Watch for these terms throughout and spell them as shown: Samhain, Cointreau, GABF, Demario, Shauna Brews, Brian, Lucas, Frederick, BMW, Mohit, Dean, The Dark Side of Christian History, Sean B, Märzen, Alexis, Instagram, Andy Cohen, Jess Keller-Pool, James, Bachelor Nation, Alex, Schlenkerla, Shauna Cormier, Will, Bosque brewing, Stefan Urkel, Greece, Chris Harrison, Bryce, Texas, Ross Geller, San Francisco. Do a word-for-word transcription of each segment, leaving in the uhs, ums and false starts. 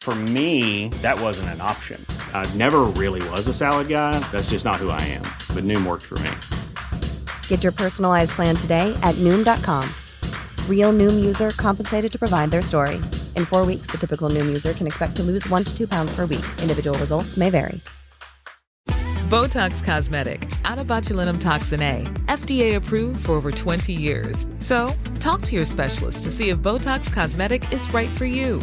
For me, that wasn't an option. I never really was a salad guy. That's just not who I am. But Noom worked for me. Get your personalized plan today at noom dot com. Real Noom user compensated to provide their story. In four weeks, the typical Noom user can expect to lose one to two pounds per week. Individual results may vary. Botox Cosmetic, onabotulinumtoxinA, F D A approved for over twenty years. So, talk to your specialist to see if Botox Cosmetic is right for you.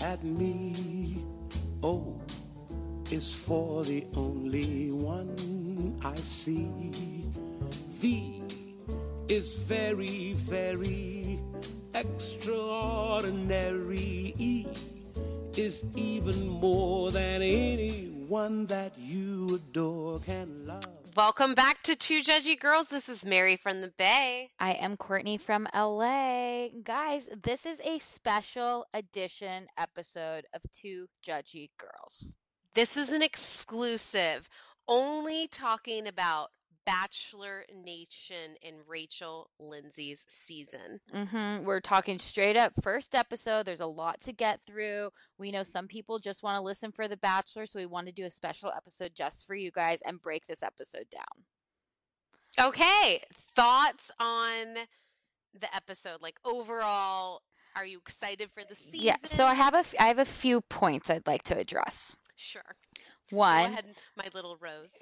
at me. O is for the only one I see. V is very, very extraordinary. E is even more than anyone that you adore can love. Welcome back to Two Judgy Girls. This is Mary from the Bay. I am Courtney from L A. Guys, this is a special edition episode of Two Judgy Girls. This is an exclusive, only talking about Bachelor Nation and Rachel Lindsay's season. Mm-hmm. We're talking straight up first episode. There's a lot to get through. We know some people just want to listen for The Bachelor, so we want to do a special episode just for you guys and break this episode down. Okay. Thoughts on the episode? Like overall, are you excited for the season? Yeah. So I have a, f- I have a few points I'd like to address. Sure. One, go ahead, my little rose.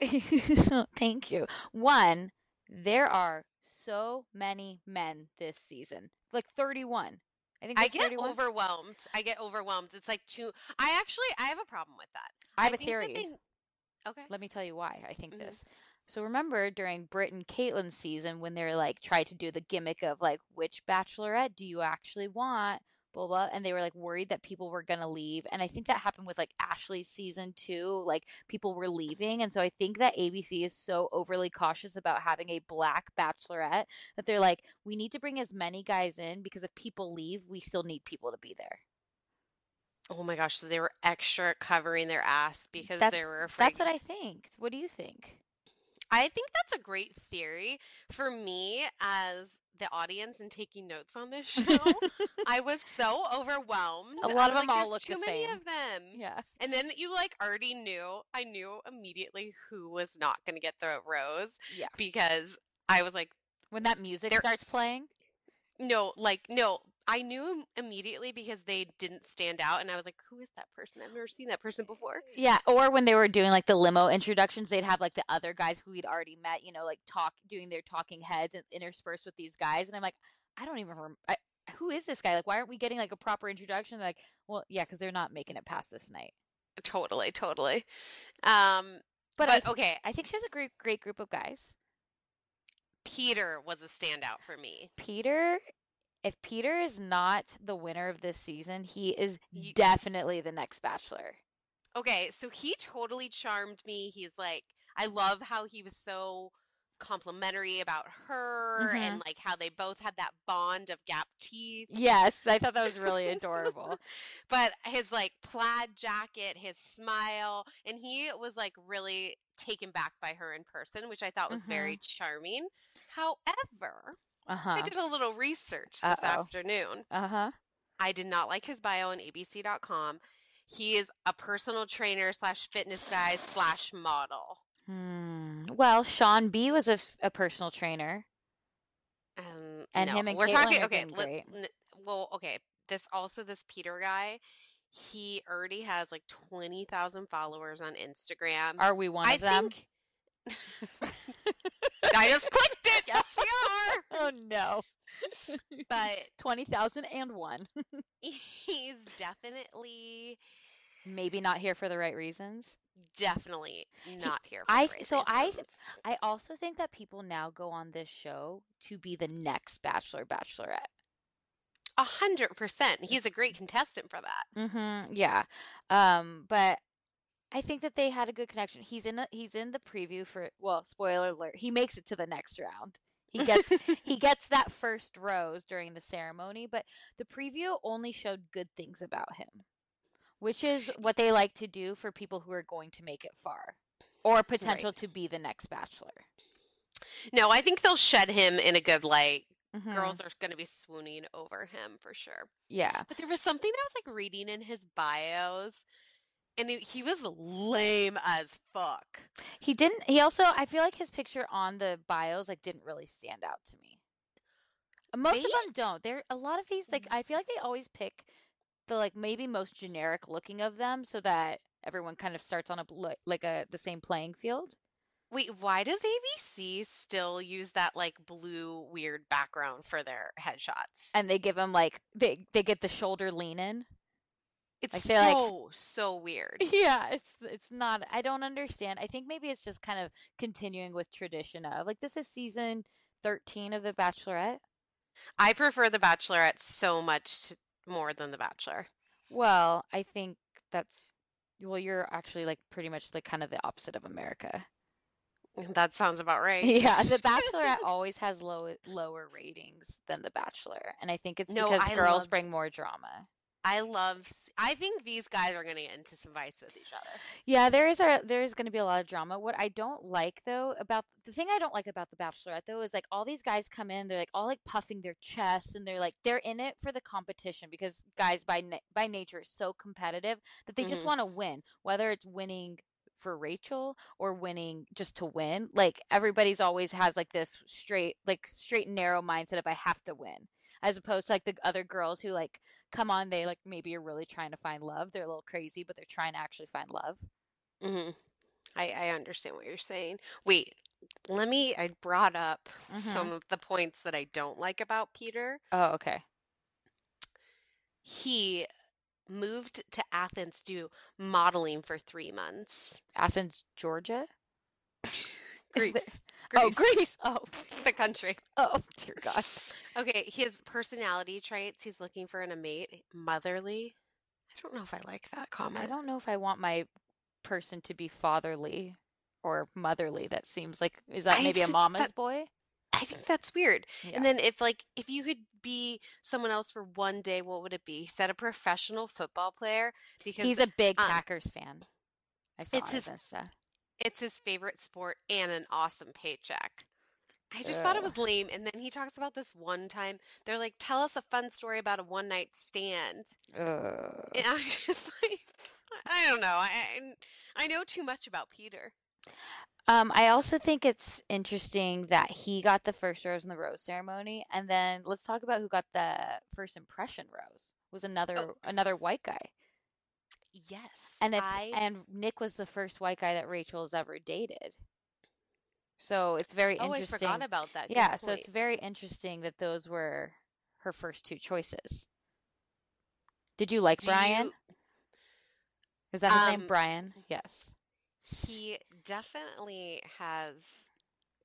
Thank you. One, there are so many men this season. Like thirty-one. I think I get thirty-one. Overwhelmed. I get overwhelmed. It's like two. I actually, I have a problem with that. I have I a theory. They... Okay. Let me tell you why I think mm-hmm. this. So remember during Britt and Caitlin's season when they're like tried to do the gimmick of like, which bachelorette do you actually want? Blah, blah, and they were like worried that people were gonna leave, and I think that happened with like Ashley's season too. Like people were leaving, and so I think that A B C is so overly cautious about having a black bachelorette that they're like, we need to bring as many guys in because if people leave, we still need people to be there. Oh my gosh! So they were extra covering their ass because that's, they were afraid. That's what I think. What do you think? I think that's a great theory. For me, as the audience and taking notes on this show, I was so overwhelmed. A lot of them like, all look the same. There's too many of them. Yeah. And then you like already knew, I knew immediately who was not going to get the rose. Yeah. Because I was like, when that music starts playing? No, like, no. I knew immediately because they didn't stand out, and I was like, who is that person? I've never seen that person before. Yeah, or when they were doing, like, the limo introductions, they'd have, like, the other guys who we'd already met, you know, like, talk, doing their talking heads and interspersed with these guys, and I'm like, I don't even remember, I, who is this guy? Like, why aren't we getting, like, a proper introduction? They're like, well, yeah, because they're not making it past this night. Totally, totally. Um, But, but I th- okay, I think she has a great, great group of guys. Peter was a standout for me. Peter... If Peter is not the winner of this season, he is definitely the next Bachelor. Okay, so he totally charmed me. He's like, I love how he was so complimentary about her mm-hmm. and like how they both had that bond of gap teeth. Yes, I thought that was really adorable. But his like plaid jacket, his smile, and he was like really taken back by her in person, which I thought was mm-hmm. very charming. However... Uh-huh. I did a little research this Uh-oh. afternoon. Uh-huh. I did not like his bio on A B C dot com. He is a personal trainer slash fitness guy slash model. Hmm. Well, Sean B was a, a personal trainer. Um, and no. him and We're Caitlin talking, okay, let, great. N- well, okay. This also, this Peter guy, he already has like twenty thousand followers on Instagram. Are we one I of them? Think... I just clicked it. Yes, we are. Oh, no. But twenty thousand and one. He's definitely maybe not here for the right reasons. Definitely not he, here for I, the right so reasons. I I also think that people now go on this show to be the next Bachelor, Bachelorette. A hundred percent. He's a great contestant for that. Mm-hmm. Yeah. Um, but I think that they had a good connection. He's in a, he's in the preview for, well, spoiler alert, he makes it to the next round. He gets he gets that first rose during the ceremony, but the preview only showed good things about him, which is what they like to do for people who are going to make it far or potential right. to be the next Bachelor. No, I think they'll shed him in a good light. Mm-hmm. Girls are going to be swooning over him for sure. Yeah. But there was something that I was like reading in his bios, and it, he was lame as fuck. He didn't, he also, I feel like his picture on the bios like didn't really stand out to me. Most they, of them don't. There, a lot of these, like, I feel like they always pick the like maybe most generic looking of them so that everyone kind of starts on a, like a, the same playing field. Wait, why does A B C still use that, like, blue weird background for their headshots? And they give them, like, they, they get the shoulder lean in. It's like, so, like, so weird. Yeah, it's it's not, I don't understand. I think maybe it's just kind of continuing with tradition of, like, this is season thirteen of The Bachelorette. I prefer The Bachelorette so much to, more than The Bachelor. Well, I think that's, well, you're actually, like, pretty much, like, kind of the opposite of America. That sounds about right. Yeah, The Bachelorette always has low, lower ratings than The Bachelor, and I think it's no, because I girls love, bring more drama. I love. I think these guys are going to get into some fights with each other. Yeah, there is a there is going to be a lot of drama. What I don't like though about the thing I don't like about The Bachelorette though is like all these guys come in, they're like all like puffing their chests, and they're like they're in it for the competition because guys by na- by nature are so competitive that they mm-hmm. just want to win, whether it's winning for Rachel or winning just to win. Like everybody's always has like this straight like straight and narrow mindset of I have to win, as opposed to like the other girls who like come on, they like maybe are really trying to find love. They're a little crazy, but they're trying to actually find love. Mm-hmm. I, I understand what you're saying. Wait, let me I brought up mm-hmm. some of the points that I don't like about Peter. Oh, okay. He moved to Athens to do modeling for three months. Athens, Georgia? Greece. This... Greece. Oh, Greece. Oh, the country. Oh, dear God. Okay, his personality traits. He's looking for an mate. Motherly. I don't know if I like that comment. I don't know if I want my person to be fatherly or motherly. That seems like, is that maybe I, a mama's that... boy? I think that's weird. Yeah. And then if like, if you could be someone else for one day, what would it be? He said a professional football player because he's a big um, Packers fan. I saw it's it his, Insta. It's his favorite sport and an awesome paycheck. I just Ugh. thought it was lame. And then he talks about this one time. They're like, tell us a fun story about a one night stand. Ugh. And I'm just like, I don't know. I I know too much about Peter. Um, I also think it's interesting that he got the first rose in the rose ceremony, and then let's talk about who got the first impression rose. Was another oh. another white guy. Yes, and if, I... and Nick was the first white guy that Rachel has ever dated. So it's very oh, interesting. I forgot about that. Good yeah, point. So it's very interesting that those were her first two choices. Did you like Do Brian? You... Is that his um... name, Brian? Yes. He definitely has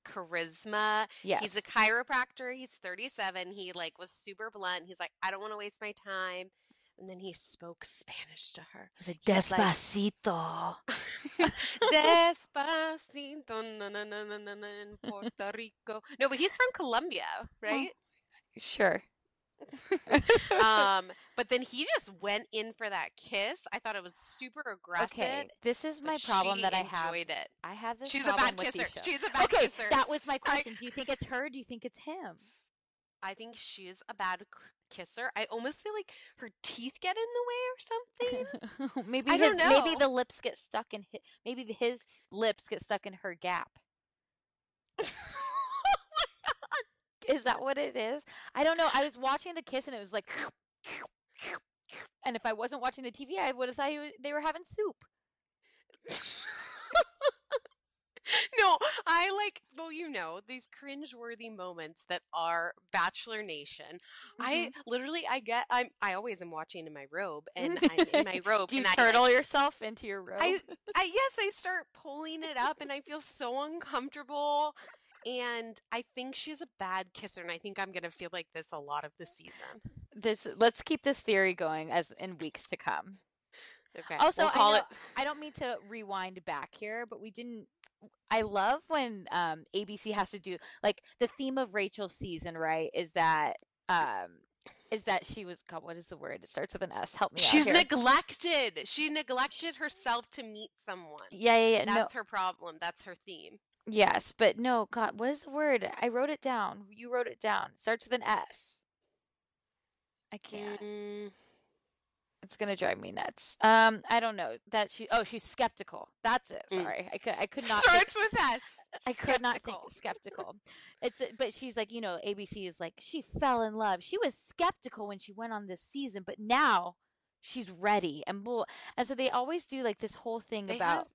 charisma. Yes. He's a chiropractor. He's thirty-seven. He like was super blunt. He's like, I don't want to waste my time. And then he spoke Spanish to her. He's like, Despacito. Like, Despacito. Na, na, na, na, na, na, in Puerto Rico. No, but he's from Colombia, right? Oh, sure. um, but then he just went in for that kiss. I thought it was super aggressive. Okay, this is my problem that I have. It. I have this. She's problem a bad with kisser. She's a bad okay, kisser. That was my question. I... Do you think it's her? Or do you think it's him? I think she is a bad c- kisser. I almost feel like her teeth get in the way or something. maybe I his, don't know. Maybe the lips get stuck in his, maybe his lips get stuck in her gap. Is that what it is? I don't know. I was watching the kiss and it was like, and if I wasn't watching the T V, I would have thought he was, they were having soup. No, I like, well, you know, these cringeworthy moments that are Bachelor Nation. Mm-hmm. I literally, I get, I'm, I always am watching in my robe, and I'm in my robe. Do you and turtle I, yourself into your robe? I, I, yes, I start pulling it up, and I feel so uncomfortable. And I think she's a bad kisser, and I think I'm going to feel like this a lot of the season. This, let's keep this theory going as in weeks to come. Okay. Also, we'll call I, know, it... I don't mean to rewind back here, but we didn't. I love when um, A B C has to do, like, the theme of Rachel's season, right? Is that um, is that she was, God, what is the word? It starts with an S. Help me She's out. She's neglected. She neglected herself to meet someone. Yeah, yeah, yeah. That's no. her problem. That's her theme. Yes, but no, God, what is the word? I wrote it down. You wrote it down. It starts with an S. I can't. Mm. It's gonna drive me nuts. Um, I don't know that she. Oh, she's skeptical. That's it. Sorry, mm. I could. I could not. Starts think, with S. I skeptical. could not think skeptical. It's but she's like, you know, A B C is like, she fell in love. She was skeptical when she went on this season, but now she's ready. And we'll, and so they always do like this whole thing they about. Have-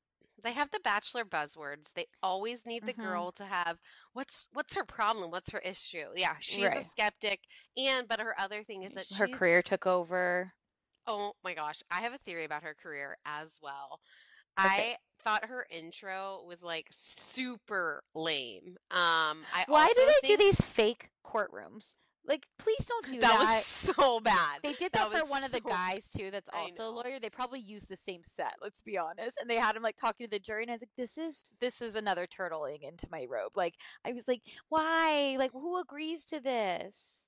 They have the Bachelor buzzwords. They always need the mm-hmm. girl to have what's what's her problem? What's her issue? Yeah, she's right. a skeptic, and but her other thing is that her she's, career took over. Oh my gosh, I have a theory about her career as well. Okay. I thought her intro was like super lame. Um, I why also do they think... do these fake courtrooms? Like, please don't do that. That was so bad. They did that, that for one so of the guys, too, that's also a lawyer. They probably used the same set, let's be honest. And they had him, like, talking to the jury. And I was like, this is this is another turtling into my robe. Like, I was like, why? Like, who agrees to this?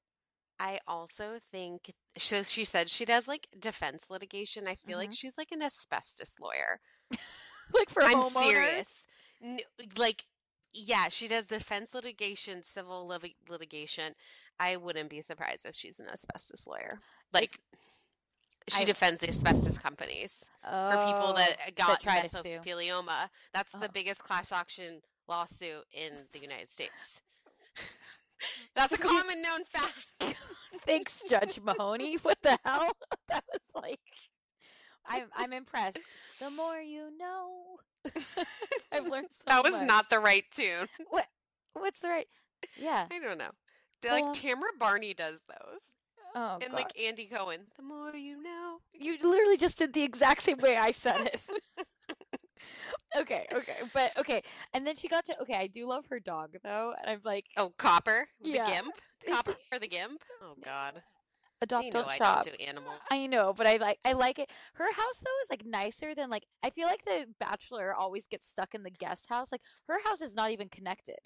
I also think, so she said she does, like, defense litigation. I feel mm-hmm. like she's, like, an asbestos lawyer. Like, for I'm homeowners? serious. No, like, yeah, she does defense litigation, civil li- litigation. I wouldn't be surprised if she's an asbestos lawyer. Like, she I, defends the asbestos companies oh, for people that got that mesothelioma. That's oh. the biggest class action lawsuit in the United States. That's a common known fact. Thanks, Judge Mahoney. What the hell? That was like... I'm, I'm impressed. The more you know. I've learned so much. That was much. not the right tune. What? What's the right... Yeah. I don't know. Like, Tamara Barney does those. Oh, and, God. Like, Andy Cohen. The more you know. You literally just did the exact same way I said it. okay, okay. But, okay. And then she got to, okay, I do love her dog, though. And I'm like. Oh, Copper? Yeah. The Gimp? Copper for the Gimp? Oh, God. Adopt, don't shop. I don't do animal. I know, but I like I like it. Her house, though, is, like, nicer than, like, I feel like the Bachelor always gets stuck in the guest house. Like, her house is not even connected.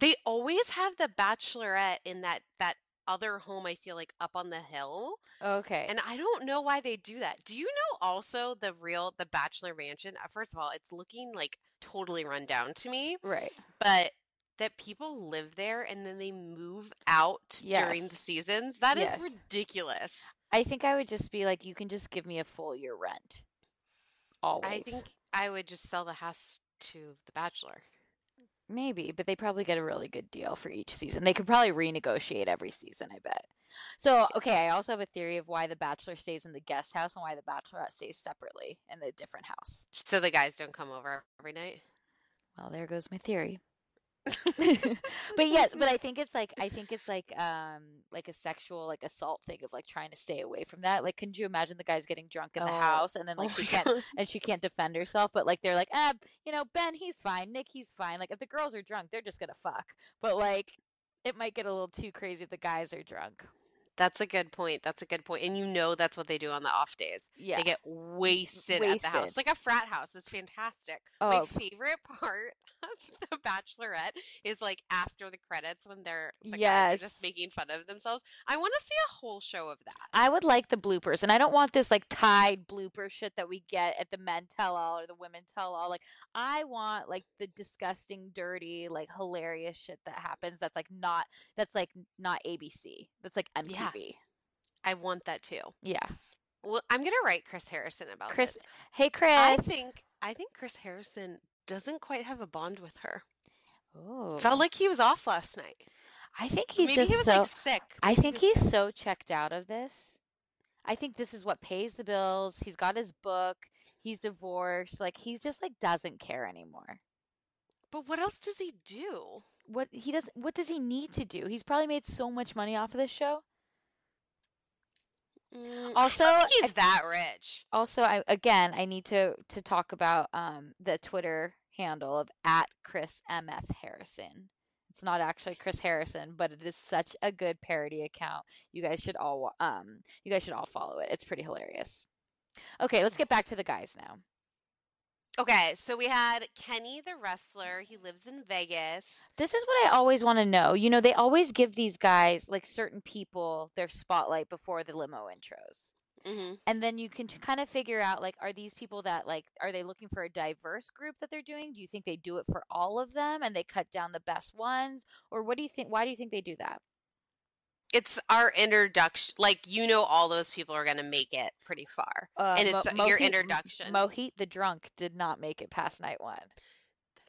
They always have the Bachelorette in that, that other home, I feel like, up on the hill. Okay. And I don't know why they do that. Do you know also the real, the Bachelor Mansion? First of all, it's looking, like, totally run down to me. Right. But that people live there and then they move out yes. during the seasons. That yes. is ridiculous. I think I would just be like, you can just give me a full year rent. Always. I think I would just sell the house to the Bachelor. Maybe, but they probably get a really good deal for each season. They could probably renegotiate every season, I bet. So, okay, I also have a theory of why the Bachelor stays in the guest house and why the Bachelorette stays separately in a different house. So the guys don't come over every night? Well, there goes my theory. But yes, but I think it's like, I think it's like, um, like a sexual, like assault thing of like trying to stay away from that. Like, couldn't you imagine the guys getting drunk in the oh. house and then like oh she can't, God. and she can't defend herself, but like, they're like, ah, you know, Ben, he's fine. Nick, he's fine. Like, if the girls are drunk, they're just going to fuck. But like, it might get a little too crazy if the guys are drunk. That's a good point. That's a good point. And you know, that's what they do on the off days. Yeah. They get wasted, wasted. at the house. It's like a frat house. It's fantastic. Oh. My favorite part The Bachelorette is like after the credits when they're the yes. guys are just making fun of themselves. I want to see a whole show of that. I would like the bloopers, and I don't want this like tied blooper shit that we get at the men tell all or the women tell all. Like I want like the disgusting, dirty, like hilarious shit that happens. That's like not that's like not A B C. That's like M T V. Yeah. I want that too. Yeah. Well, I'm gonna write Chris Harrison about Chris. This. Hey, Chris. I think I think Chris Harrison doesn't quite have a bond with her. Oh, felt like he was off last night. I think he's maybe just he was so, like sick. I think he's so checked out of this. I think this is what pays the bills. He's got his book. He's divorced. Like he's just like doesn't care anymore. But what else does he do? What he does? What does he need to do? He's probably made so much money off of this show. Also, I think he's I, that rich. Also, I again, I need to to talk about um the Twitter handle of at Chris M F Harrison. It's not actually Chris Harrison, but it is such a good parody account. You guys should all um you guys should all follow it. It's pretty hilarious. Okay, let's get back to the guys now. Okay, so we had Kenny the wrestler. He lives in Vegas. This is what I always want to know. You know, they always give these guys, like certain people, their spotlight before the limo intros. Mm-hmm. And then you can t- kind of figure out, like, are these people that, like, are they looking for a diverse group that they're doing? Do you think they do it for all of them and they cut down the best ones? Or what do you think? Why do you think they do that? It's our introduction. Like, you know, all those people are going to make it pretty far. Uh, and it's Mo- your Mohit, introduction. Mohit the drunk did not make it past night one.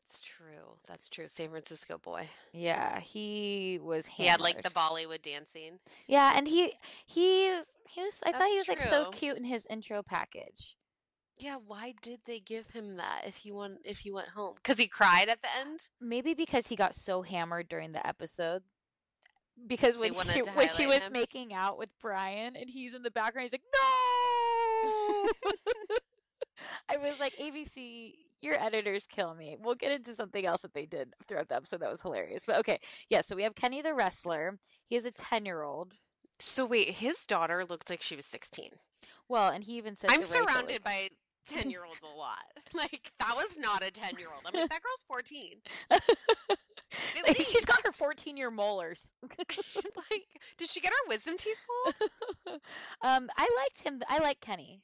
That's true. That's true. San Francisco boy. Yeah, he was hammered. He had, like, the Bollywood dancing. Yeah, and he, he, was, he was, I That's thought he was, true. like, so cute in his intro package. Yeah, why did they give him that if he went, if he went home? Because he cried at the end? Maybe because he got so hammered during the episode. Because when she, when she was him. making out with Brian and he's in the background, he's like, no! I was like, A B C, your editors kill me. We'll get into something else that they did throughout the episode that was hilarious. But okay, yeah, so we have Kenny the wrestler. He is a ten-year-old. So wait, his daughter looked like she was sixteen. Well, and he even said I'm surrounded by ten-year-olds a lot. Like, that was not a ten-year-old. I'm like, that girl's fourteen. Like, she's got her fourteen-year molars. Like, did she get her wisdom teeth pulled? um, I liked him. I like Kenny.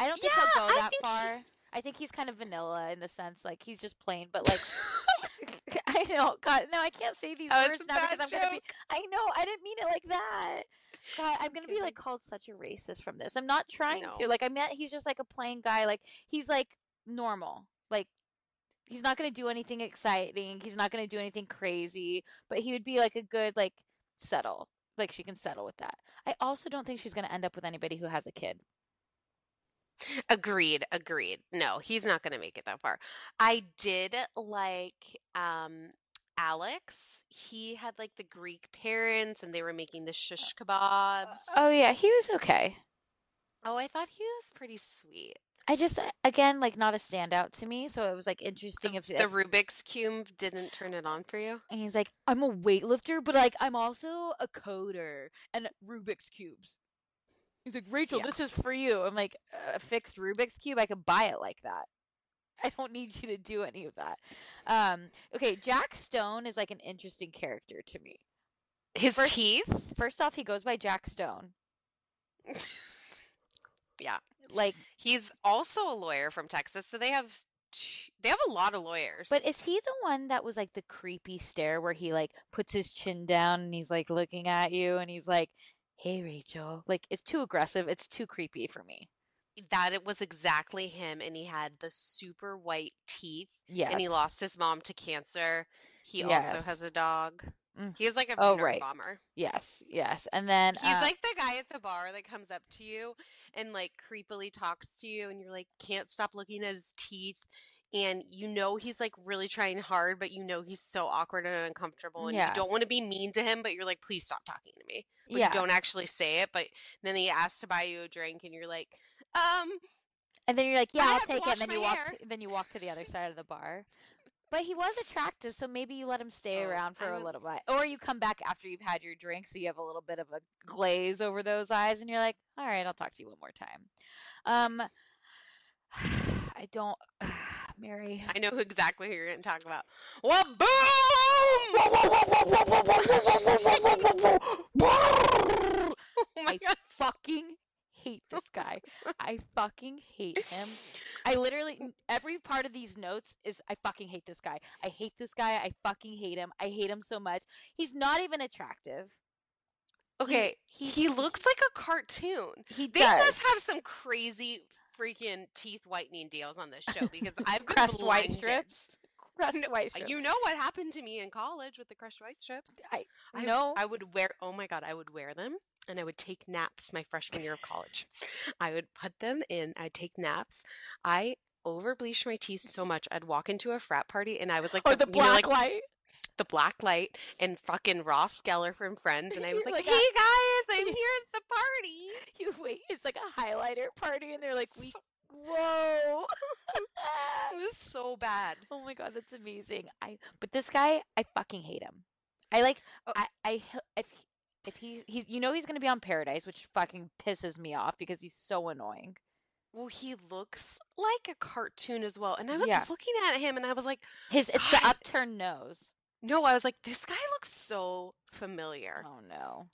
I don't think yeah, he'll go that I far. He... I think he's kind of vanilla in the sense, like, he's just plain, but, like... I know. God, no, I can't say these oh, words now because I'm going to be... I know. I didn't mean it like that. God, I'm going to be, like, called such a racist from this. I'm not trying no. to. Like, I meant he's just, like, a plain guy. Like, he's, like, normal. Like, he's not going to do anything exciting. He's not going to do anything crazy. But he would be, like, a good, like, settle. Like, she can settle with that. I also don't think she's going to end up with anybody who has a kid. Agreed. Agreed. No, he's not going to make it that far. I did like um, Alex. He had like the Greek parents and they were making the shish kebabs. Oh, yeah. He was okay. Oh, I thought he was pretty sweet. I just, again, like not a standout to me. So it was like interesting. So if the Rubik's Cube didn't turn it on for you. And he's like, I'm a weightlifter, but like I'm also a coder and Rubik's Cubes. He's like, Rachel, yeah. this is for you. I'm like, a fixed Rubik's Cube? I could buy it like that. I don't need you to do any of that. Um, okay, Jack Stone is like an interesting character to me. His first, teeth? First off, he goes by Jack Stone. Yeah. Like he's also a lawyer from Texas, so they have they have a lot of lawyers. But is he the one that was like the creepy stare where he like puts his chin down and he's like looking at you and he's like, hey, Rachel. Like, it's too aggressive. It's too creepy for me. That it was exactly him, and he had the super white teeth. Yes. And he lost his mom to cancer. He yes. also has a dog. Mm. He is like a oh, right. bomber. Yes, yes. And then... He's uh, like the guy at the bar that comes up to you and, like, creepily talks to you, and you're like, can't stop looking at his teeth. And you know he's, like, really trying hard, but you know he's so awkward and uncomfortable. And yeah. you don't want to be mean to him, but you're like, please stop talking to me. But yeah. you don't actually say it. But then he asks to buy you a drink, and you're like, um. And then you're like, yeah, I I'll take it. And then you, walk to, then you walk to the other side of the bar. But he was attractive, so maybe you let him stay oh, around for I'm a little bit. Or you come back after you've had your drink, so you have a little bit of a glaze over those eyes. And you're like, all right, I'll talk to you one more time. Um, I don't... Mary. I know exactly who you're going to talk about. Waboom! Oh my I God. fucking hate this guy. I fucking hate him. I literally, every part of these notes is, I fucking hate this guy. I hate this guy. I fucking hate him. I hate him so much. He's not even attractive. Okay, he, he, he looks like a cartoon. He they does. must have some crazy freaking teeth whitening deals on this show because I've been crushed white strips. Crushed white strips. You know what happened to me in college with the crushed white strips? I, I know. I would wear. Oh my God, I would wear them, and I would take naps. My freshman year of college, I would put them in. I'd take naps. I overbleached my teeth so much. I'd walk into a frat party, and I was like, oh, the, the black know, like, light. The black light and fucking Ross Geller from Friends, and I was like, like "Hey I- guys, I'm here at the party." You wait, it's like a highlighter party, and they're like, "We, so- whoa, it was so bad." Oh my God, that's amazing. I but this guy, I fucking hate him. I like, oh. I, I if if he he's you know he's gonna be on Paradise, which fucking pisses me off because he's so annoying. Well, he looks like a cartoon as well, and I was yeah. looking at him, and I was like, "His it's God. the upturned nose." No, I was like, this guy looks so familiar. Oh, no.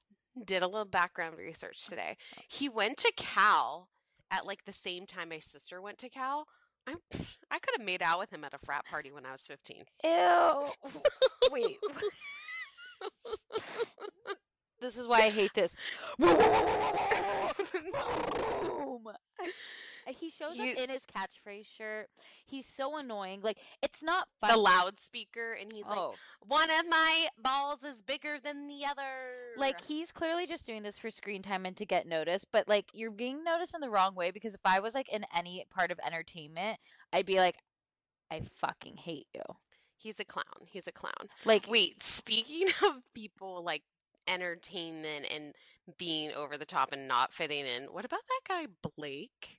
Did a little background research today. He went to Cal at like the same time my sister went to Cal. I I could have made out with him at a frat party when I was fifteen. Ew. Wait. This is why I hate this. Boom. He shows you, up in his catchphrase shirt. He's so annoying. Like, it's not fun. The loudspeaker, and he's oh. like, one of my balls is bigger than the other. Like, he's clearly just doing this for screen time and to get noticed. But, like, you're being noticed in the wrong way because if I was, like, in any part of entertainment, I'd be like, I fucking hate you. He's a clown. He's a clown. Like, wait, speaking of people, like, entertainment and being over the top and not fitting in, what about that guy, Blake?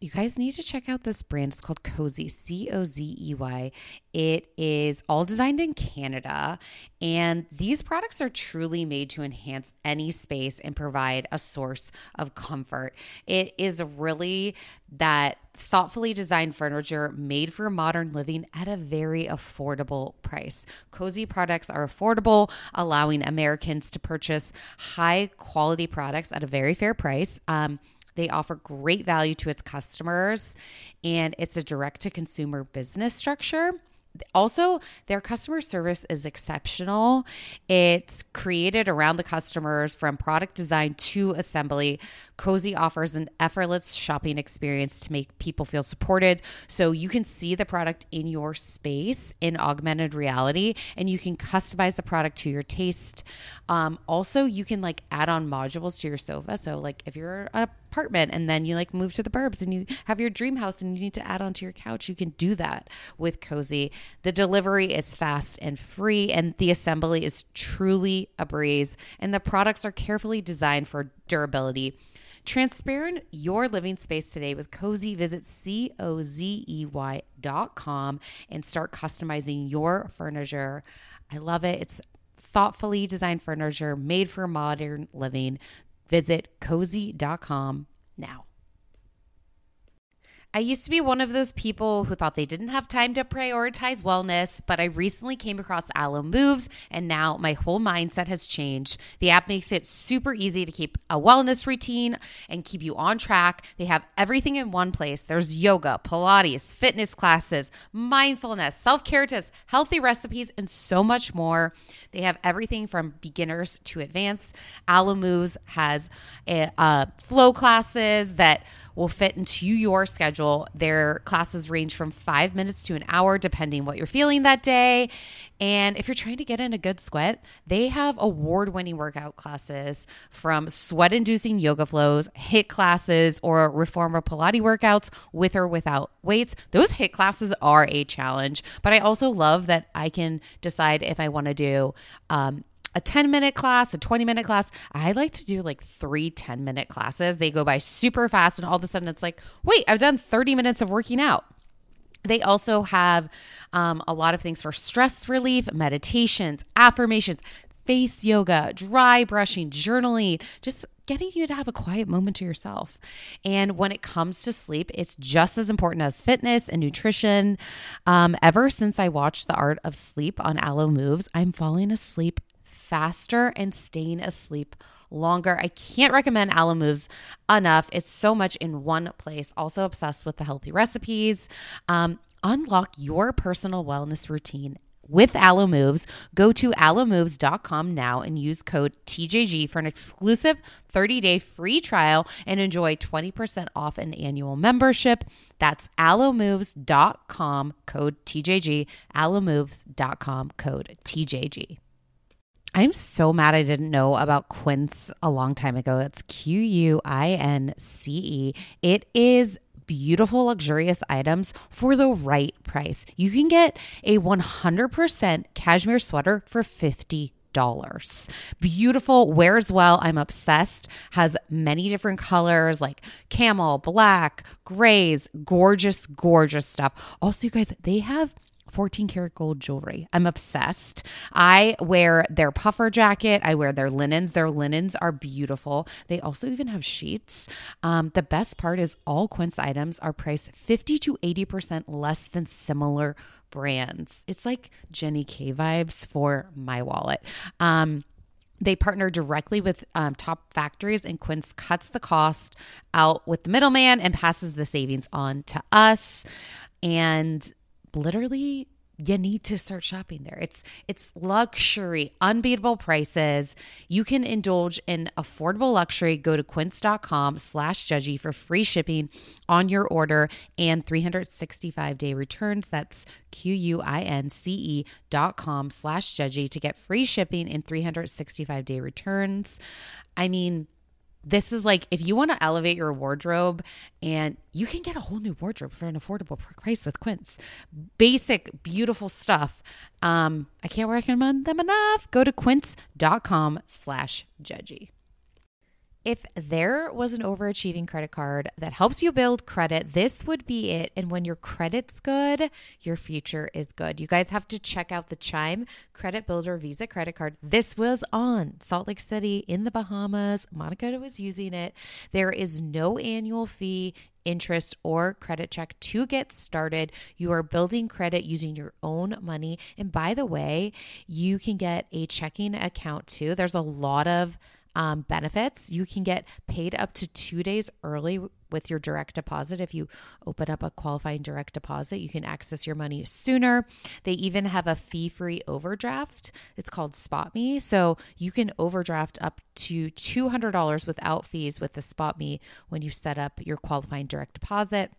You guys need to check out this brand. It's called Cozy, C O Z E Y. It is all designed in Canada, and these products are truly made to enhance any space and provide a source of comfort. It is really that thoughtfully designed furniture made for modern living at a very affordable price. Cozy products are affordable, allowing Americans to purchase high-quality products at a very fair price. Um, They offer great value to its customers, and it's a direct-to-consumer business structure. Also, their customer service is exceptional. It's created around the customers from product design to assembly. Cozy offers an effortless shopping experience to make people feel supported. So you can see the product in your space in augmented reality, and you can customize the product to your taste. Um, also, you can like add on modules to your sofa. So like if you're a apartment and then you like move to the burbs and you have your dream house and you need to add onto your couch, you can do that with Cozy. The delivery is fast and free, and the assembly is truly a breeze, and the products are carefully designed for durability. Transparent your living space today with Cozy. Visit C O Z E Y dot com and start customizing your furniture. I love it. It's thoughtfully designed furniture made for modern living. Visit cozy dot com now. I used to be one of those people who thought they didn't have time to prioritize wellness, but I recently came across Aloe Moves, and now my whole mindset has changed. The app makes it super easy to keep a wellness routine and keep you on track. They have everything in one place. There's yoga, Pilates, fitness classes, mindfulness, self-care tips, healthy recipes, and so much more. They have everything from beginners to advanced. Aloe Moves has a, uh, flow classes that will fit into your schedule. Their classes range from five minutes to an hour, depending what you're feeling that day. And if you're trying to get in a good sweat, they have award-winning workout classes, from sweat-inducing yoga flows, HIIT classes, or reformer Pilates workouts with or without weights. Those HIIT classes are a challenge, but I also love that I can decide if I want to do um, a ten-minute class, a twenty-minute class. I like to do like three ten-minute classes. They go by super fast, and all of a sudden it's like, wait, I've done thirty minutes of working out. They also have um, a lot of things for stress relief, meditations, affirmations, face yoga, dry brushing, journaling, just getting you to have a quiet moment to yourself. And when it comes to sleep, it's just as important as fitness and nutrition. Um, ever since I watched The Art of Sleep on Aloe Moves, I'm falling asleep faster and staying asleep longer. I can't recommend Aloe Moves enough. It's so much in one place. Also obsessed with the healthy recipes. Um, unlock your personal wellness routine with Aloe Moves. Go to aloe moves dot com now and use code T J G for an exclusive thirty-day free trial and enjoy twenty percent off an annual membership. That's aloe moves dot com, code T J G, aloe moves dot com, code T J G. I'm so mad I didn't know about Quince a long time ago. It's Q U I N C E. It is beautiful, luxurious items for the right price. You can get a one hundred percent cashmere sweater for fifty dollars. Beautiful, wears well. I'm obsessed. Has many different colors like camel, black, grays, gorgeous, gorgeous stuff. Also, you guys, they have fourteen karat gold jewelry. I'm obsessed. I wear their puffer jacket. I wear their linens. Their linens are beautiful. They also even have sheets. Um, the best part is all Quince items are priced fifty to eighty percent less than similar brands. It's like Jenny K vibes for my wallet. Um, They partner directly with um, top factories, and Quince cuts the cost out with the middleman and passes the savings on to us. And literally, you need to start shopping there. It's it's luxury, unbeatable prices. You can indulge in affordable luxury. Go to quince dot com slash judgy for free shipping on your order and three hundred sixty-five day returns. That's Q U I N C E dot com slash judgy to get free shipping and three hundred sixty-five day returns. I mean, this is like, if you want to elevate your wardrobe, and you can get a whole new wardrobe for an affordable price with Quince. Basic, beautiful stuff. Um, I can't recommend them enough. Go to quince dot com slash judgy. If there was an overachieving credit card that helps you build credit, this would be it. And when your credit's good, your future is good. You guys have to check out the Chime Credit Builder Visa Credit Card. This was on Salt Lake City in the Bahamas. Monica was using it. There is no annual fee, interest, or credit check to get started. You are building credit using your own money. And by the way, you can get a checking account too. There's a lot of Um, benefits. You can get paid up to two days early with your direct deposit. If you open up a qualifying direct deposit, you can access your money sooner. They even have a fee-free overdraft. It's called SpotMe. So you can overdraft up to two hundred dollars without fees with the SpotMe when you set up your qualifying direct deposit.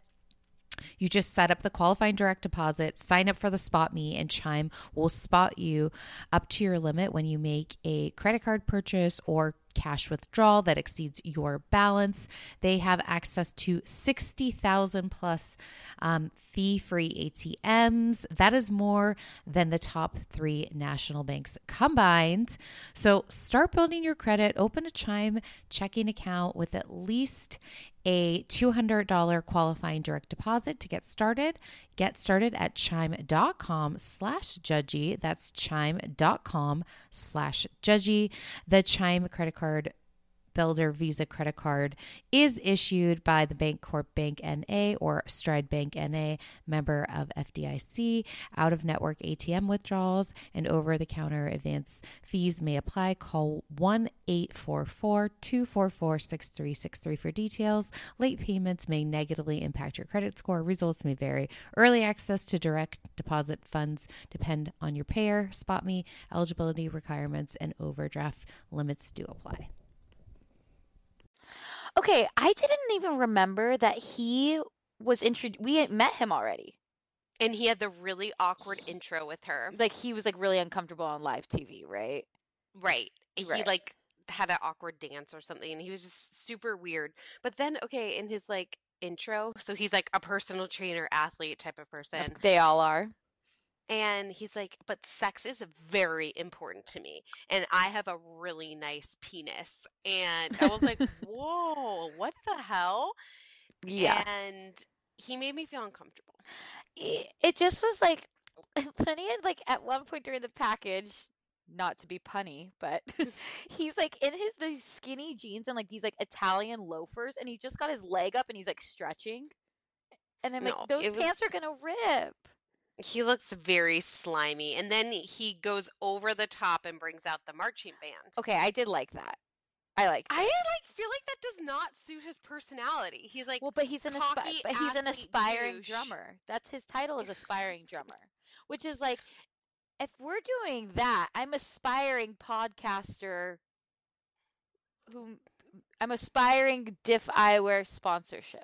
You just set up the qualifying direct deposit, sign up for the Spot Me, and Chime will spot you up to your limit when you make a credit card purchase or cash withdrawal that exceeds your balance. They have access to sixty thousand plus um, fee-free A T Ms. That is more than the top three national banks combined. So start building your credit. Open a Chime checking account with at least a two hundred dollars qualifying direct deposit to get started. Get started at chime dot com slash judgy. That's chime dot com slash judgy. The Chime credit card Builder Visa credit card is issued by the Bancorp Bank N A or Stride Bank N A, member of F D I C. Out-of-network A T M withdrawals and over-the-counter advance fees may apply. Call one eight four four, two four four, six three six three for details. Late payments may negatively impact your credit score. Results may vary. Early access to direct deposit funds depend on your payer. SpotMe eligibility requirements and overdraft limits do apply. Okay, I didn't even remember that he was intro- – we had met him already. And he had the really awkward intro with her. Like, he was, like, really uncomfortable on live T V, right? Right. right. He, like, had an awkward dance or something, and he was just super weird. But then, okay, in his, like, intro – so he's, like, a personal trainer, athlete type of person. They all are. And he's like, but sex is very important to me. And I have a really nice penis. And I was like, whoa, what the hell? Yeah. And he made me feel uncomfortable. It just was like, Lenny had like at one point during the package, not to be punny, but he's like in his these skinny jeans and like these like Italian loafers. And he just got his leg up and he's like stretching. And I'm no, like, those pants was- are going to rip. He looks very slimy, and then he goes over the top and brings out the marching band. Okay, I did like that. I like. I like feel like that does not suit his personality. He's like, well, but he's an aspi- but he's an aspiring douche. drummer. That's his title is aspiring drummer, which is like, if we're doing that, I'm aspiring podcaster. Who I'm aspiring Diff Eyewear sponsorship.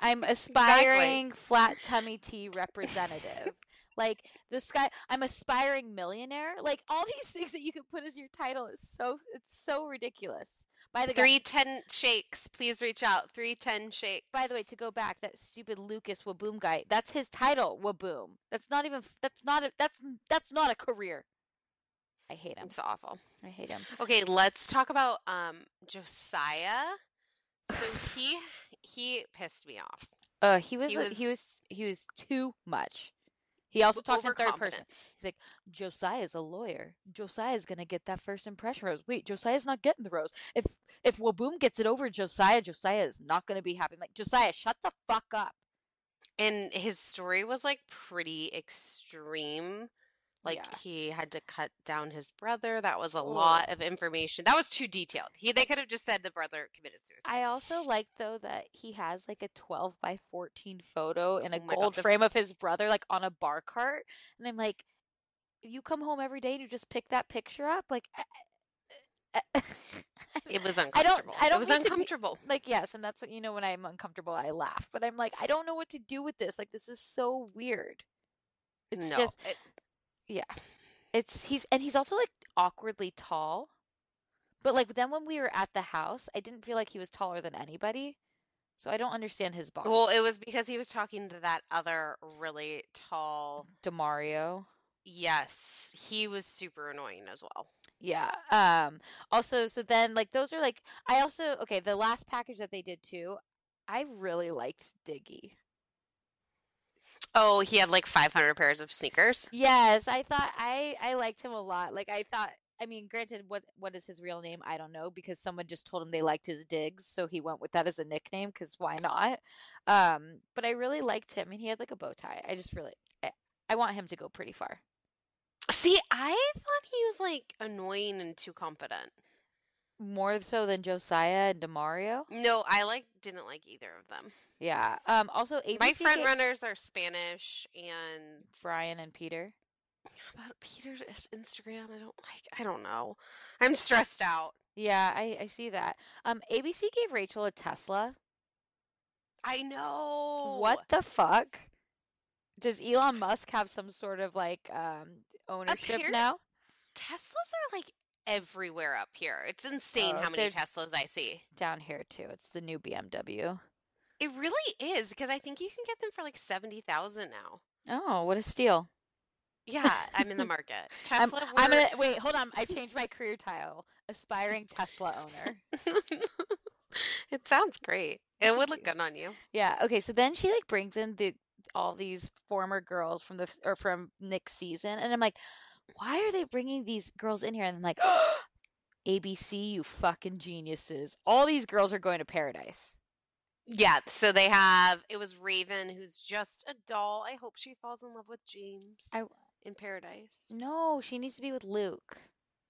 I'm aspiring exactly. flat tummy tea representative. Like this guy, I'm aspiring millionaire. Like all these things that you could put as your title is so it's so ridiculous. By the three ten shakes, please reach out. Three ten shakes. By the way, to go back, that stupid Lucas Waboom guy. That's his title, Waboom. That's not even. That's not. A, that's that's not a career. I hate him. It's awful. I hate him. Okay, let's talk about um Josiah. So he he pissed me off. Uh, he was he was he was, he was too much. He also talked in third person. He's like, Josiah's a lawyer. Josiah's gonna get that first impression rose. Wait, Josiah's not getting the rose. If if Waboom gets it over Josiah, Josiah is not gonna be happy. I'm like, Josiah, shut the fuck up. And his story was like pretty extreme. Like yeah. he had to cut down his brother. That was a Ooh. lot of information. That was too detailed. He they could have just said the brother committed suicide. I also like though that he has like a twelve by fourteen photo in a oh gold God, frame f- of his brother, like on a bar cart. And I'm like, you come home every day and you just pick that picture up. Like, uh, uh, it was uncomfortable. I don't. I don't it was uncomfortable. Be, like yes, and that's what you know. When I'm uncomfortable, I laugh. But I'm like, I don't know what to do with this. Like this is so weird. It's no, just. It, Yeah, it's he's and he's also like awkwardly tall, but like then when we were at the house, I didn't feel like he was taller than anybody, so I don't understand his body. Well, it was because he was talking to that other really tall Demario. Yes, he was super annoying as well. Yeah. Um. Also, so then like those are like I also okay the last package that they did too. I really liked Diggy. Oh, he had like five hundred pairs of sneakers. Yes, I thought I, I liked him a lot. Like I thought, I mean, granted, what what is his real name? I don't know because someone just told him they liked his digs, so he went with that as a nickname because why not? Um, but I really liked him, and he had like a bow tie. I just really, I, I want him to go pretty far. See, I thought he was like annoying and too confident. More so than Josiah and Demario? No, I like didn't like either of them. Yeah. Um. Also, A B C my front gave... runners are Spanish and Brian and Peter. How about Peter's Instagram? I don't like. I don't know. I'm stressed out. Yeah, I, I see that. Um. A B C gave Rachel a Tesla. I know. What the fuck? Does Elon Musk have some sort of like um ownership Appear- now? Teslas are like. Everywhere up here. It's insane oh, how many Teslas I see. Down here too. It's the new B M W. It really is because I think you can get them for like seventy thousand now. Oh, what a steal. Yeah, I'm in the market. Tesla I'm, I'm gonna, wait, hold on. I changed my career title. Aspiring Tesla owner. It sounds great. It Thank would look you. good on you. Yeah. Okay, so then she like brings in the all these former girls from the or from Nick's season and I'm like, why are they bringing these girls in here? And I'm like, oh, A B C, you fucking geniuses. All these girls are going to paradise. Yeah, so they have, it was Raven, who's just a doll. I hope she falls in love with James I, in paradise. No, she needs to be with Luke.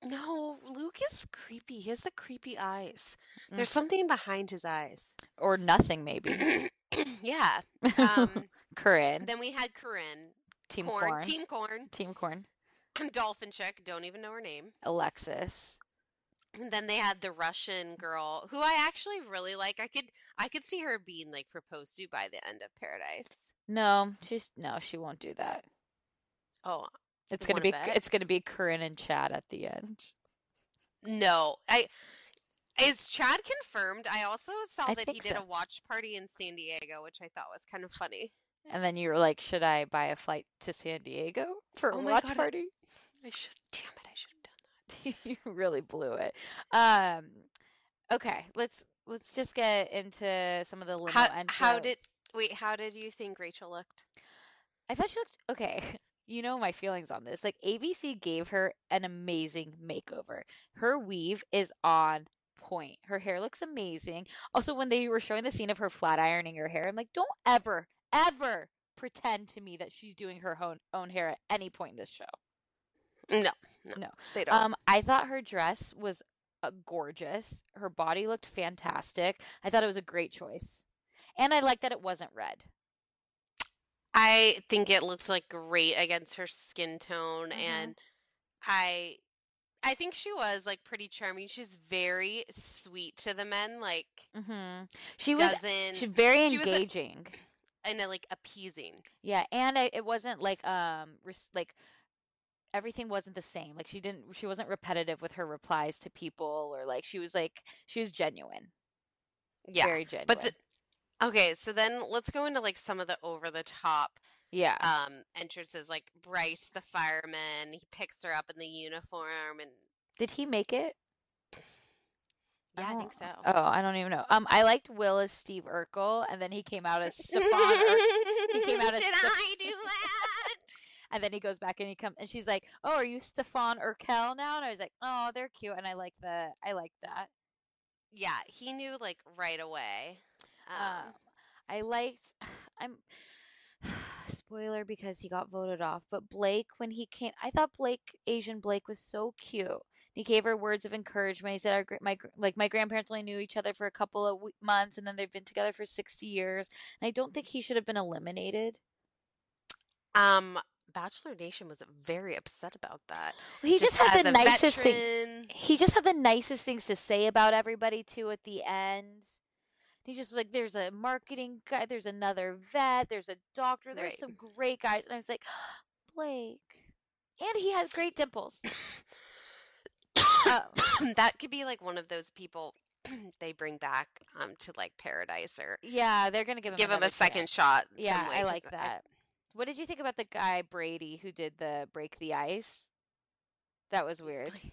No, Luke is creepy. He has the creepy eyes. Mm. There's something behind his eyes. Or nothing, maybe. Yeah. Um, Corinne. Then we had Corinne. Team Corn. Corn. Team Corn. Team Corn. Dolphin chick. Don't even know her name. Alexis. And then they had the Russian girl, who I actually really like. I could I could see her being, like, proposed to by the end of Paradise. No, she's no, she won't do that. Oh, it's gonna be bet? it's gonna be Corinne and Chad at the end. No, I is Chad confirmed? I also saw I that he did so. a watch party in San Diego, which I thought was kind of funny. And then you were like, "Should I buy a flight to San Diego for a oh watch God, party?" I, I should. Damn it! I should. You really blew it. Um, okay, let's let's just get into some of the limo how, intros. How did wait? How did you think Rachel looked? I thought she looked okay. You know my feelings on this. Like, A B C gave her an amazing makeover. Her weave is on point. Her hair looks amazing. Also, when they were showing the scene of her flat ironing her hair, I'm like, don't ever, ever pretend to me that she's doing her own own hair at any point in this show. No, no, no, they don't. Um, I thought her dress was uh, gorgeous. Her body looked fantastic. I thought it was a great choice, and I like that it wasn't red. I think it looks like great against her skin tone, mm-hmm. and I, I think she was like pretty charming. She's very sweet to the men. Like, mm-hmm. she was, she's very engaging, she was, and like appeasing. Yeah, and I, it wasn't like um like. Everything wasn't the same. Like, she didn't, she wasn't repetitive with her replies to people, or like, she was like, she was genuine. Yeah. Very genuine. But the, okay. So then let's go into like some of the over the top yeah. um, entrances, like Bryce, the fireman, he picks her up in the uniform and. Did he make it? Yeah, I, I think so. Oh, I don't even know. Um, I liked Will as Steve Urkel, and then he came out as Stefan. Ur- he came out as. Did Steph- I do that? And then he goes back and he comes and she's like, "Oh, are you Stefan Urkel now?" And I was like, "Oh, they're cute." And I like the, I like that. Yeah, he knew like right away. Um, um, I liked. I'm spoiler because he got voted off. But Blake, when he came, I thought Blake, Asian Blake, was so cute. He gave her words of encouragement. He said, "Our my like my grandparents only knew each other for a couple of we- months, and then they've been together for sixty years." And I don't think he should have been eliminated. Um. Bachelor Nation was very upset about that. Well, he just, just had the nicest thing. He just had the nicest things to say about everybody too at the end. He just was like, there's a marketing guy, there's another vet, there's a doctor, there's right. some great guys, and I was like, Blake, and he has great dimples. Oh. That could be like one of those people they bring back um to like Paradise, or yeah, they're gonna give him give him a second chance. shot. Yeah, I like that. I, What did you think about the guy, Brady, who did the break the ice? That was weird. Like,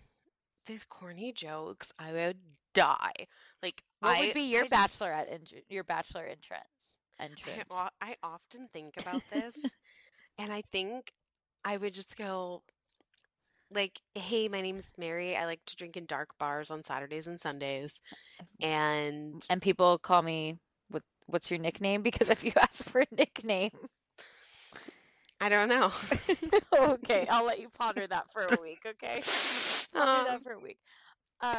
these corny jokes, I would die. Like, what I, would be your I bachelorette, just, in, your bachelor entrance? entrance? I, I often think about this, and I think I would just go, like, "Hey, my name's Mary. I like to drink in dark bars on Saturdays and Sundays, and and people call me with what's your nickname? Because if you ask for a nickname." I don't know. Okay, I'll let you ponder that for a week, okay? Ponder um, that for a week. Um,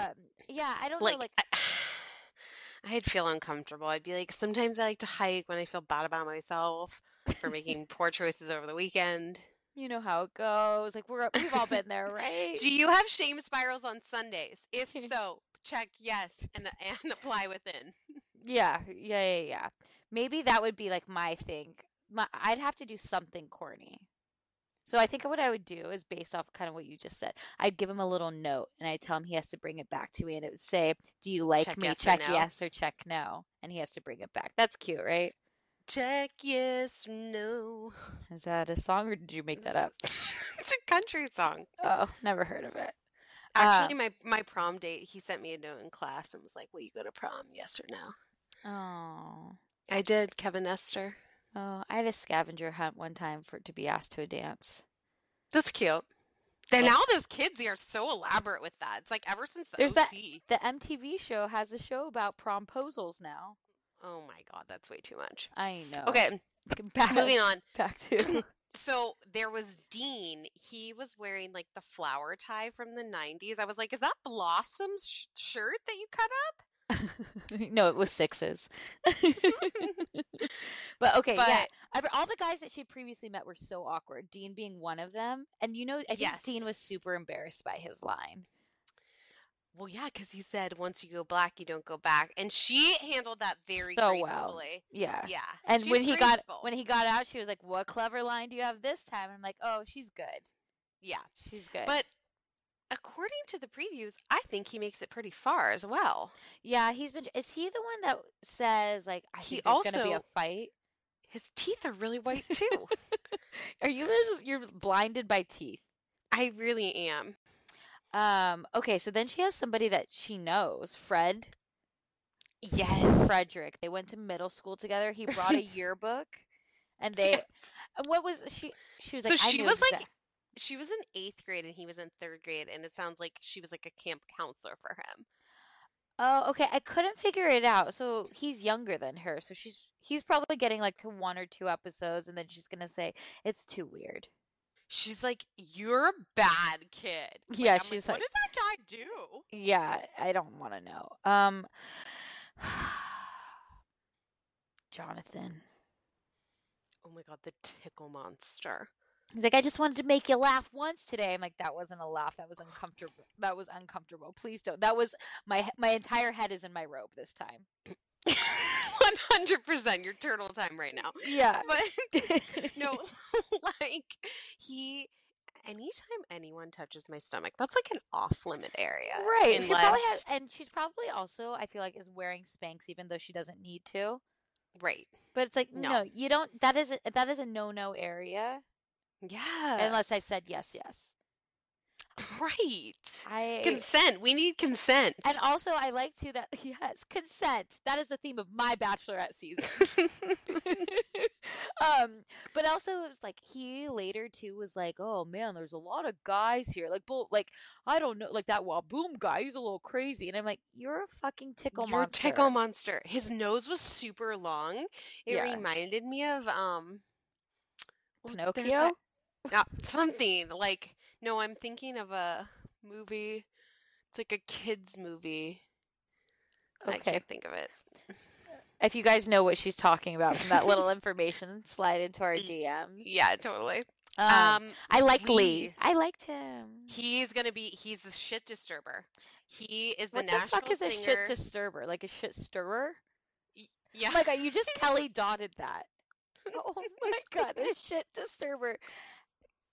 yeah, I don't like, know. Like, I, I'd feel uncomfortable. I'd be like, sometimes I like to hike when I feel bad about myself for making poor choices over the weekend. You know how it goes. Like, we're, we've all been there, right? Do you have shame spirals on Sundays? If so, check yes and, and apply within. Yeah, yeah, yeah, yeah. Maybe that would be, like, my thing. My, I'd have to do something corny. So I think what I would do is based off kind of what you just said. I'd give him a little note, and I'd tell him he has to bring it back to me, and it would say, "Do you like check me? Yes check or no. yes or check no." And he has to bring it back. That's cute, right? Check yes or no. Is that a song, or did you make that up? It's a country song. Oh, never heard of it. Actually, um, my, my prom date, he sent me a note in class and was like, "Will you go to prom, yes or no?" Oh. I did, Kevin Nestor. Oh, I had a scavenger hunt one time for to be asked to a dance. That's cute. And now those kids are so elaborate with that. It's like ever since the There's O C. That, the M T V show has a show about promposals now. Oh my God, that's way too much. I know. Okay, back, moving on. Back to. So there was Dean. He was wearing like the flower tie from the nineties. I was like, is that Blossom's sh- shirt that you cut up? No, it was Sixes. But okay, but, yeah. All the guys that she previously met were so awkward, Dean being one of them. And you know, I think yes. Dean was super embarrassed by his line. Well, yeah, because he said, once you go black, you don't go back. And she handled that very so gracefully. Well. Yeah. Yeah. And she's when he graceful. got when he got out, she was like, what clever line do you have this time? And I'm like, oh, she's good. Yeah. She's good. But according to the previews, I think he makes it pretty far as well. Yeah, he's been. Is he the one that says like I he think there's also, gonna be a fight? His teeth are really white too. Are you just you're blinded by teeth? I really am. Um. Okay, so then she has somebody that she knows, Fred. Yes, Frederick. They went to middle school together. He brought a yearbook, and they. Yes. What was she? She was like. So I she was exactly. like. She was in eighth grade and he was in third grade, and it sounds like she was like a camp counselor for him. Oh, okay. I couldn't figure it out. So he's younger than her, so she's he's probably getting like to one or two episodes, and then she's gonna say it's too weird. She's like, "You're a bad kid." Like, yeah, I'm she's like, like, "What did that guy do?" Yeah, I don't want to know. Um, Jonathan. Oh my God, the tickle monster. He's like, I just wanted to make you laugh once today. I'm like, that wasn't a laugh. That was uncomfortable. That was uncomfortable. Please don't. That was my my entire head is in my robe this time. one hundred percent. Your turtle time right now. Yeah. But no, like he, anytime anyone touches my stomach, that's like an off limit area. Right. Unless... She probably has, and she's probably also, I feel like, is wearing Spanx even though she doesn't need to. Right. But it's like, no, no you don't. That is a, that is a no-no area. Yeah. Unless I said yes, yes. Right. I... Consent. We need consent. And also, I like to that, yes, consent. That is the theme of my Bachelorette season. um, But also, it was like, he later, too, was like, oh, man, there's a lot of guys here. Like, bull, like I don't know, like that Waboom guy, he's a little crazy. And I'm like, you're a fucking tickle you're monster. You're a tickle monster. His nose was super long. It yeah. reminded me of, um, Pinocchio? No, something like no. I'm thinking of a movie. It's like a kids' movie. Okay. I can't think of it. If you guys know what she's talking about from that little information, slide into our D Ms. Yeah, totally. Um, um I like Lee. Lee. I liked him. He's gonna be. He's the shit disturber. He is the what national. What the fuck is singer. A shit disturber? Like a shit stirrer? Yeah. Oh my God, you just Kelly dotted that. Oh my God, a shit disturber.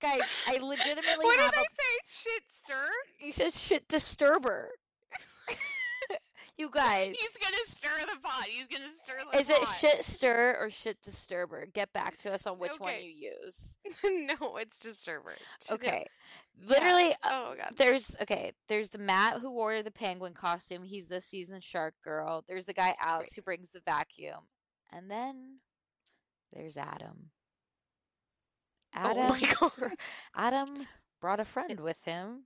Guys, I legitimately what have did I a... say? Shit stir? You said shit disturber. You guys. He's gonna stir the pot. He's gonna stir the pot. Is it shit stir or shit disturber? Get back to us on which okay. one you use. No, it's disturber. Okay. No. Literally yeah. oh, God. there's okay, there's the Matt who wore the penguin costume. He's this season's shark girl. There's the guy Alex Great. who brings the vacuum. And then there's Adam. Adam. Oh my God. Adam brought a friend with him.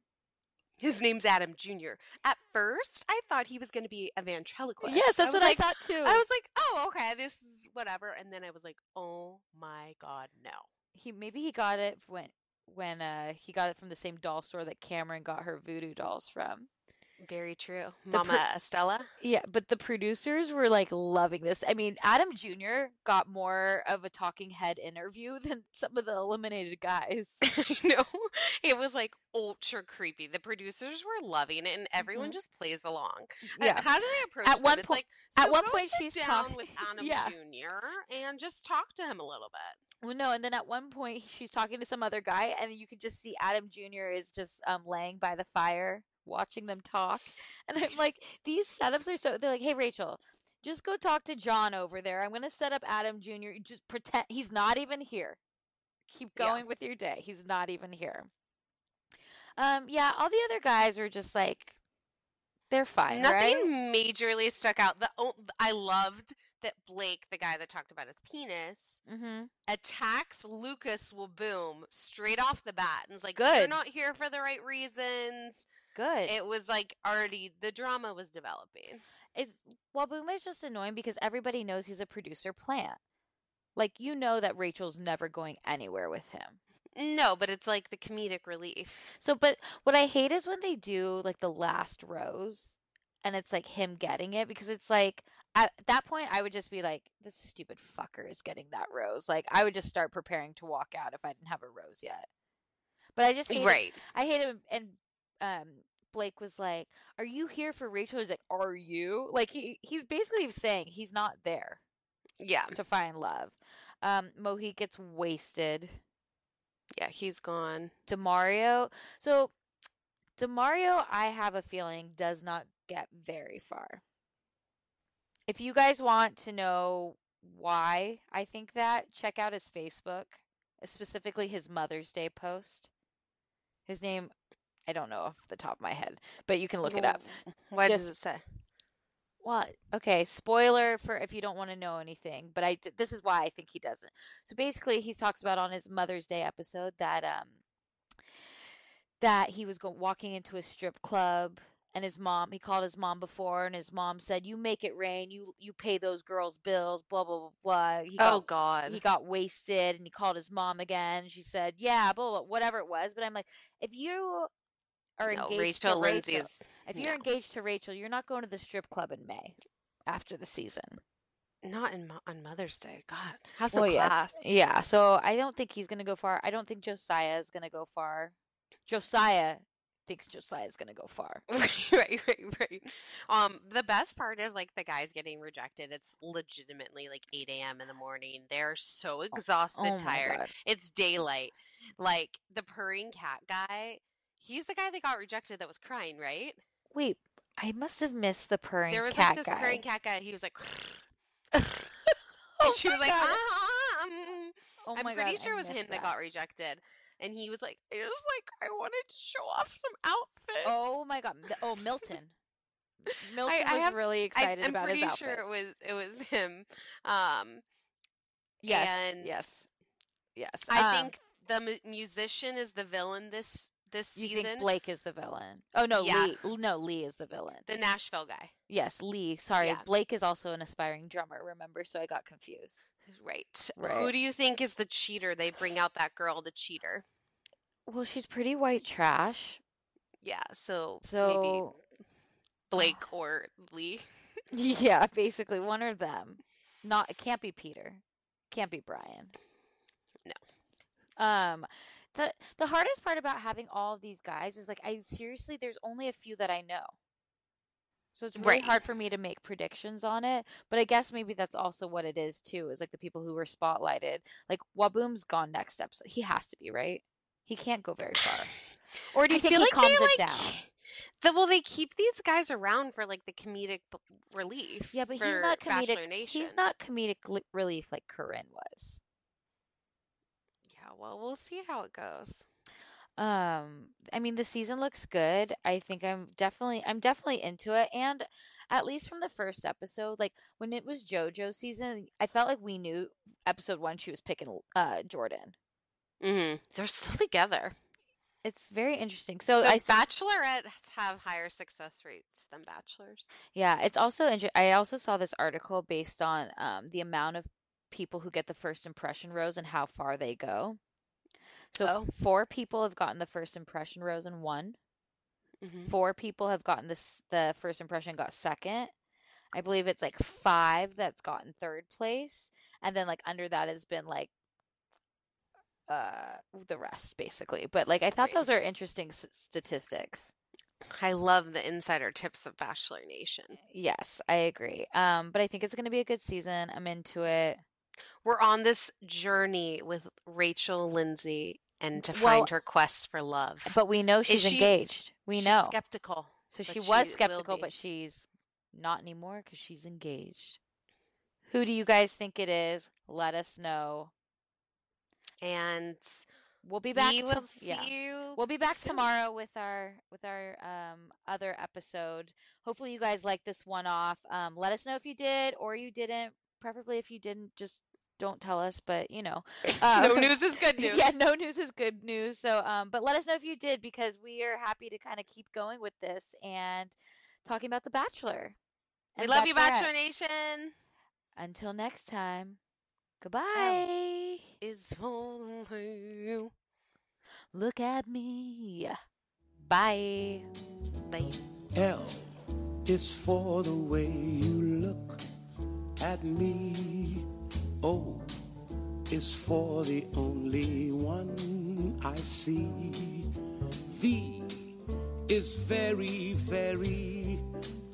His name's Adam Junior At first, I thought he was going to be a ventriloquist. Yes, that's I what like, I thought too. I was like, oh, okay, this is whatever. And then I was like, oh my God, no. He Maybe he got it when when uh, he got it from the same doll store that Cameron got her voodoo dolls from. Very true. The Mama pro- Estella. Yeah, but the producers were like loving this. I mean, Adam Junior got more of a talking head interview than some of the eliminated guys. I know. It was like ultra creepy. The producers were loving it and everyone mm-hmm. just plays along. Yeah. Uh, how do they approach at them? One it's po- like, so at one point she's talking with Adam yeah. Junior and just talk to him a little bit. Well, no, and then at one point she's talking to some other guy and you could just see Adam Junior is just um, laying by the fire. Watching them talk, and I'm like, these setups are so. They're like, hey Rachel, just go talk to John over there. I'm gonna set up Adam Junior Just pretend he's not even here. Keep going yeah. with your day. He's not even here. Um, yeah, all the other guys are just like, They're fine. Nothing right? majorly stuck out. The oh, I loved that Blake, the guy that talked about his penis, mm-hmm. attacks Lucas Waboom straight off the bat and is like, Good. You're not here for the right reasons. Good. It was like already the drama was developing. It, Waboom is just annoying because everybody knows he's a producer plant. Like, you know that Rachel's never going anywhere with him. No, but it's like the comedic relief. So, but what I hate is when they do like the last rose and it's like him getting it, because it's like at that point I would just be like, this stupid fucker is getting that rose. Like, I would just start preparing to walk out if I didn't have a rose yet. But I just hate right. it. I hate it. And um, Blake was like, are you here for Rachel? He's like, are you? Like, he he's basically saying he's not there. Yeah. To find love. Um, Mohit gets wasted. Yeah, he's gone. Demario. So, Demario, I have a feeling, does not get very far. If you guys want to know why I think that, check out his Facebook, specifically his Mother's Day post. His name, I don't know off the top of my head, but you can look it up. What Just, does it say? What? Okay, spoiler for if you don't want to know anything, but I this is why I think he doesn't. So basically, he talks about on his Mother's Day episode that um that he was go- walking into a strip club and his mom. He called his mom before, and his mom said, "You make it rain. You you pay those girls' bills." Blah blah blah blah. He got, oh God. He got wasted, and he called his mom again. She said, "Yeah, blah, blah, blah," whatever it was. But I'm like, if you are no, engaged Rachel to Lindsay Rachel. Is- If you're no. engaged to Rachel, you're not going to the strip club in May after the season. Not in on Mother's Day. God, how's the well, class? Yes. Yeah, so I don't think he's going to go far. I don't think Josiah is going to go far. Josiah thinks Josiah is going to go far. Right, right, right, right. Um, the best part is, like, the guy's getting rejected. It's legitimately, like, eight a.m. in the morning. They're so exhausted, oh, oh tired. It's daylight. Like, the purring cat guy, he's the guy that got rejected that was crying, right? Wait, I must have missed the purring cat guy. There was like this guy. purring cat guy. He was like, and she oh was like, ah, ah, um. oh I'm my pretty God, sure it was him that. that got rejected. And he was like, it was like, I wanted to show off some outfits. Oh my God. Oh, Milton. Milton I, I was have, really excited I, about his outfits. I'm pretty sure it was, it was him. Um, yes, yes, yes. I um, think the mu- musician is the villain this This season. You think Blake is the villain? Oh no, yeah. Lee. No, Lee is the villain. The Nashville guy. Yes, Lee. Sorry, yeah. Blake is also an aspiring drummer. Remember, so I got confused. Right. right. Who do you think is the cheater? They bring out that girl, the cheater. Well, she's pretty white trash. Yeah. So. So. Maybe Blake or Lee. Yeah, basically one of them. Not. It can't be Peter. Can't be Brian. No. Um. The the hardest part about having all of these guys is, like, I seriously, there's only a few that I know. So it's really right. hard for me to make predictions on it. But I guess maybe that's also what it is, too, is, like, the people who were spotlighted. Like, Waboom's gone next episode. He has to be, right? He can't go very far. Or do you I think he like calms they, it like, down? The, well, they keep these guys around for, like, the comedic relief. Yeah, but he's not comedic. He's not comedic li- relief like Corinne was. Well, we'll see how it goes. Um, I mean, the season looks good. I think I'm definitely, I'm definitely into it. And at least from the first episode, like when it was JoJo season, I felt like we knew episode one she was picking uh, Jordan. Mm-hmm. They're still together. It's very interesting. So, so I Bachelorettes have higher success rates than bachelors. Yeah, it's also interesting. I also saw this article based on um, the amount of people who get the first impression rose and how far they go. So oh. four people have gotten the first impression rose and won. Mm-hmm. Four people have gotten this the first impression got second. I believe it's like five that's gotten third place, and then like under that has been like uh the rest basically. But like I thought those are interesting s- statistics. I love the insider tips of Bachelor Nation. Yes, I agree. Um, but I think it's going to be a good season. I'm into it. We're on this journey with Rachel Lindsay and to well, find her quest for love. But we know she's she, engaged. We she's know. skeptical. So she was she skeptical, but she's not anymore because she's engaged. Who do you guys think it is? Let us know. And We'll be back. We will to, see yeah. you. We'll be back soon. tomorrow with our with our um, other episode. Hopefully, you guys like this one off. Um, let us know if you did or you didn't. Preferably, if you didn't, just don't tell us. But you know, um, no news is good news. Yeah, no news is good news. So, um, but let us know if you did, because we are happy to kind of keep going with this and talking about The Bachelor. We love you, Bachelor Nation. Until next time. Goodbye. Is you. Look at me. Bye. Bye. L is for the way you look at me. O is for the only one I see. V is very, very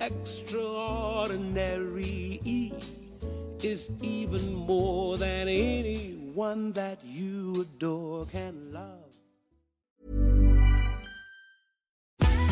extraordinary. E is even more than anyone that you adore can love.